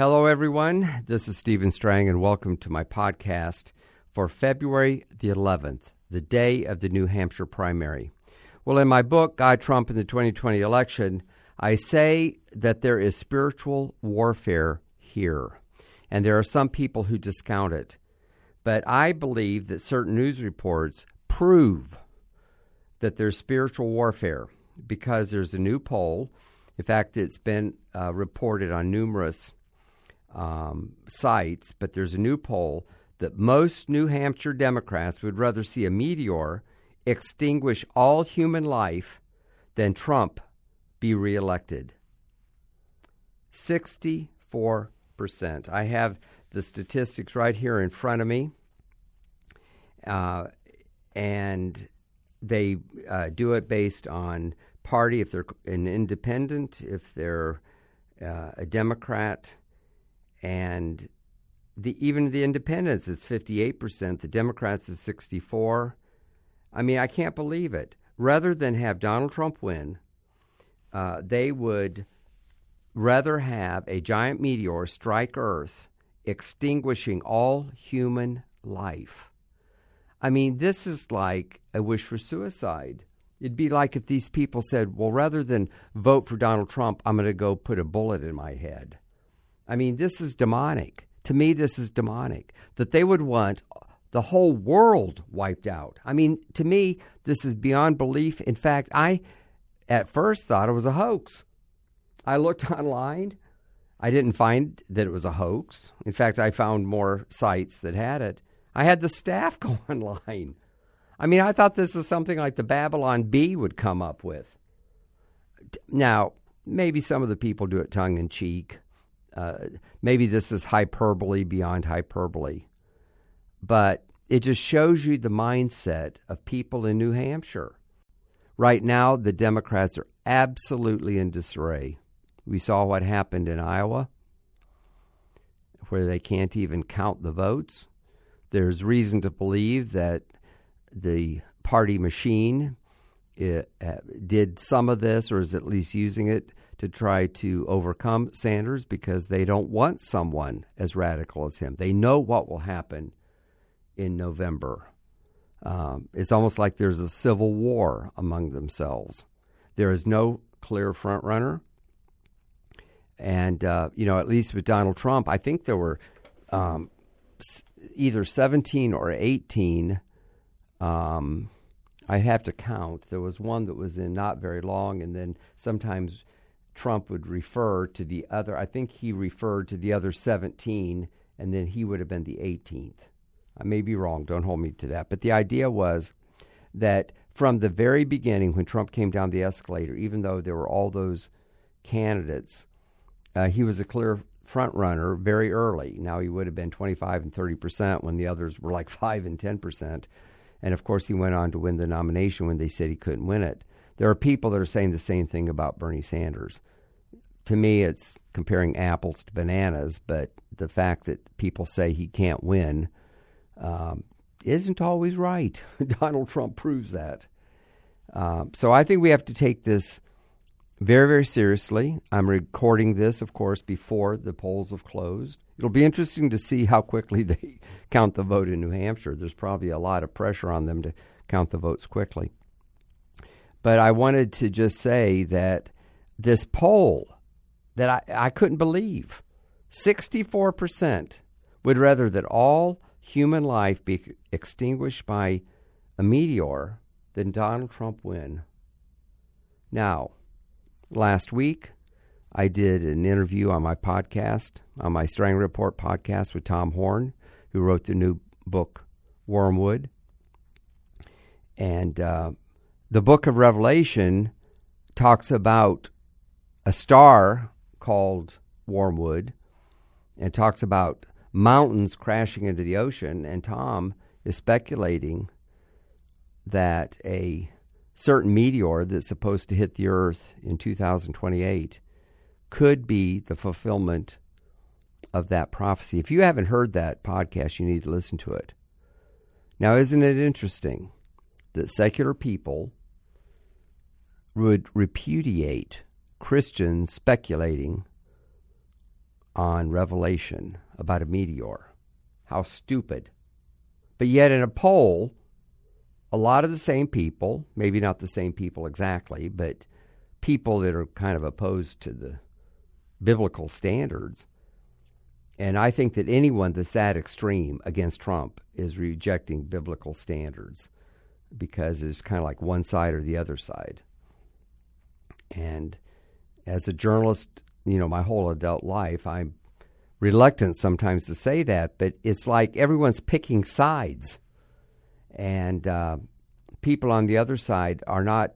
Hello, everyone. This is Stephen Strang, and welcome to my podcast for February the 11th, the day of the New Hampshire primary. Well, in my book, God, Trump, and the 2020 Election, I say that there is spiritual warfare here, and there are some people who discount it. But I believe that certain news reports prove that there's spiritual warfare because there's a new poll. In fact, it's been reported on numerous sites, but there's a new poll that most New Hampshire Democrats would rather see a meteor extinguish all human life than Trump be reelected. 64%. I have the statistics right here in front of me, and they do it based on party, if they're an independent, if they're a Democrat. And even the independents is 58%. The Democrats is 64%. I mean, I can't believe it. Rather than have Donald Trump win, they would rather have a giant meteor strike Earth, extinguishing all human life. I mean, this is like a wish for suicide. It'd be like if these people said, well, rather than vote for Donald Trump, I'm going to go put a bullet in my head. I mean, this is demonic. To me, this is demonic, that they would want the whole world wiped out. I mean, to me, this is beyond belief. In fact, I at first thought it was a hoax. I looked online. I didn't find that it was a hoax. In fact, I found more sites that had it. I had the staff go online. I mean, I thought this is something like the Babylon Bee would come up with. Now, maybe some of the people do it tongue-in-cheek. Maybe this is hyperbole beyond hyperbole, but it just shows you the mindset of people in New Hampshire. Right now, the Democrats are absolutely in disarray. We saw what happened in Iowa, where they can't even count the votes. There's reason to believe that the party machine did some of this, or is at least using it to try to overcome Sanders, because they don't want someone as radical as him. They know what will happen in November. It's almost like there's a civil war among themselves. There is no clear front runner. And, at least with Donald Trump, I think there were either 17 or 18. I have to count. There was one that was in not very long, and then sometimes Trump would refer to the other. I think he referred to the other 17, and then he would have been the 18th. I may be wrong. Don't hold me to that. But the idea was that from the very beginning, when Trump came down the escalator, even though there were all those candidates, he was a clear front runner very early. Now, he would have been 25 and 30% when the others were like 5 and 10%. And, of course, he went on to win the nomination when they said he couldn't win it. There are people that are saying the same thing about Bernie Sanders. To me, it's comparing apples to bananas, but the fact that people say he can't win isn't always right. Donald Trump proves that. So I think we have to take this very, very seriously. I'm recording this, of course, before the polls have closed. It'll be interesting to see how quickly they count the vote in New Hampshire. There's probably a lot of pressure on them to count the votes quickly. But I wanted to just say that this poll that I couldn't believe, 64% would rather that all human life be extinguished by a meteor than Donald Trump win. Now, last week, I did an interview on my podcast, on my Strang Report podcast with Tom Horn, who wrote the new book, Wormwood. And the book of Revelation talks about a star called Wormwood, and talks about mountains crashing into the ocean. And Tom is speculating that a certain meteor that's supposed to hit the earth in 2028 could be the fulfillment of that prophecy. If you haven't heard that podcast, you need to listen to it. Now, isn't it interesting that secular people would repudiate Christians speculating on Revelation about a meteor. How stupid. But yet in a poll, a lot of the same people, maybe not the same people exactly, but people that are kind of opposed to the biblical standards. And I think that anyone that's that extreme against Trump is rejecting biblical standards because it's kind of like one side or the other side. And as a journalist, you know, my whole adult life, I'm reluctant sometimes to say that, but it's like everyone's picking sides. And people on the other side are not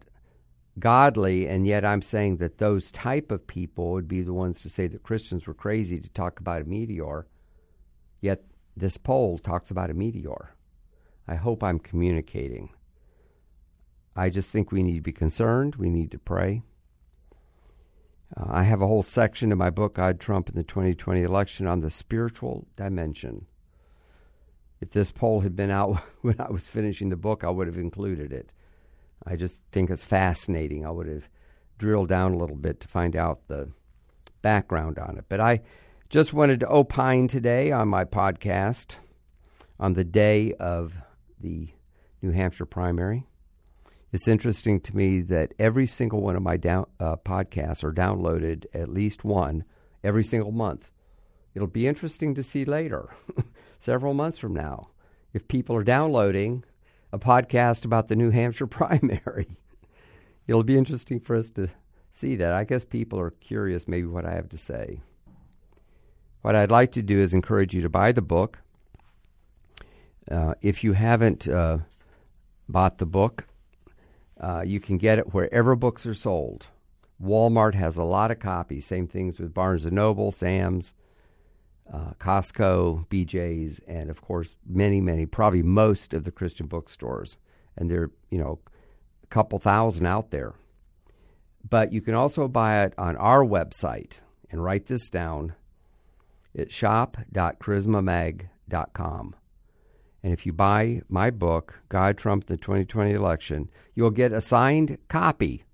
godly, and yet I'm saying that those type of people would be the ones to say that Christians were crazy to talk about a meteor, yet this poll talks about a meteor. I hope I'm communicating. I just think we need to be concerned. We need to pray. I have a whole section in my book, God, Trump, and the 2020 Election, on the spiritual dimension. If this poll had been out when I was finishing the book, I would have included it. I just think it's fascinating. I would have drilled down a little bit to find out the background on it. But I just wanted to opine today on my podcast on the day of the New Hampshire primary. It's interesting to me that every single one of my podcasts are downloaded, at least one, every single month. It'll be interesting to see later, several months from now, if people are downloading a podcast about the New Hampshire primary. It'll be interesting for us to see that. I guess people are curious maybe what I have to say. What I'd like to do is encourage you to buy the book. If you haven't bought the book, you can get it wherever books are sold. Walmart has a lot of copies. Same things with Barnes & Noble, Sam's, Costco, BJ's, and of course many, many, probably most of the Christian bookstores. And there are, you know, a couple thousand out there. But you can also buy it on our website. And write this down. It's shop.charismamag.com. And if you buy my book, God, Trump, the 2020 Election, you'll get a signed copy.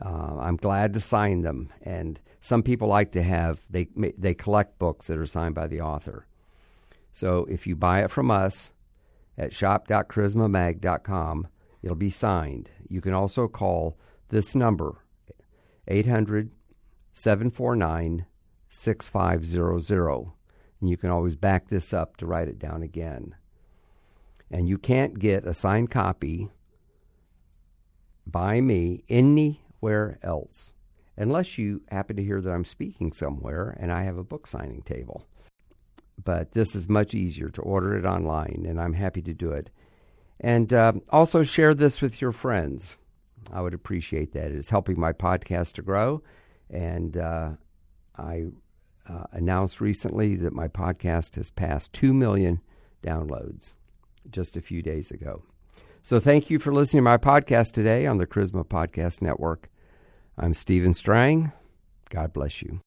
I'm glad to sign them. And some people like to have, they collect books that are signed by the author. So if you buy it from us at shop.charismamag.com, it'll be signed. You can also call this number, 800-749-6500. And you can always back this up to write it down again. And you can't get a signed copy by me anywhere else, unless you happen to hear that I'm speaking somewhere and I have a book signing table. But this is much easier to order it online, and I'm happy to do it. And also share this with your friends. I would appreciate that. It is helping my podcast to grow. And I announced recently that my podcast has passed 2 million downloads just a few days ago. So thank you for listening to my podcast today on the Charisma Podcast Network. I'm Stephen Strang. God bless you.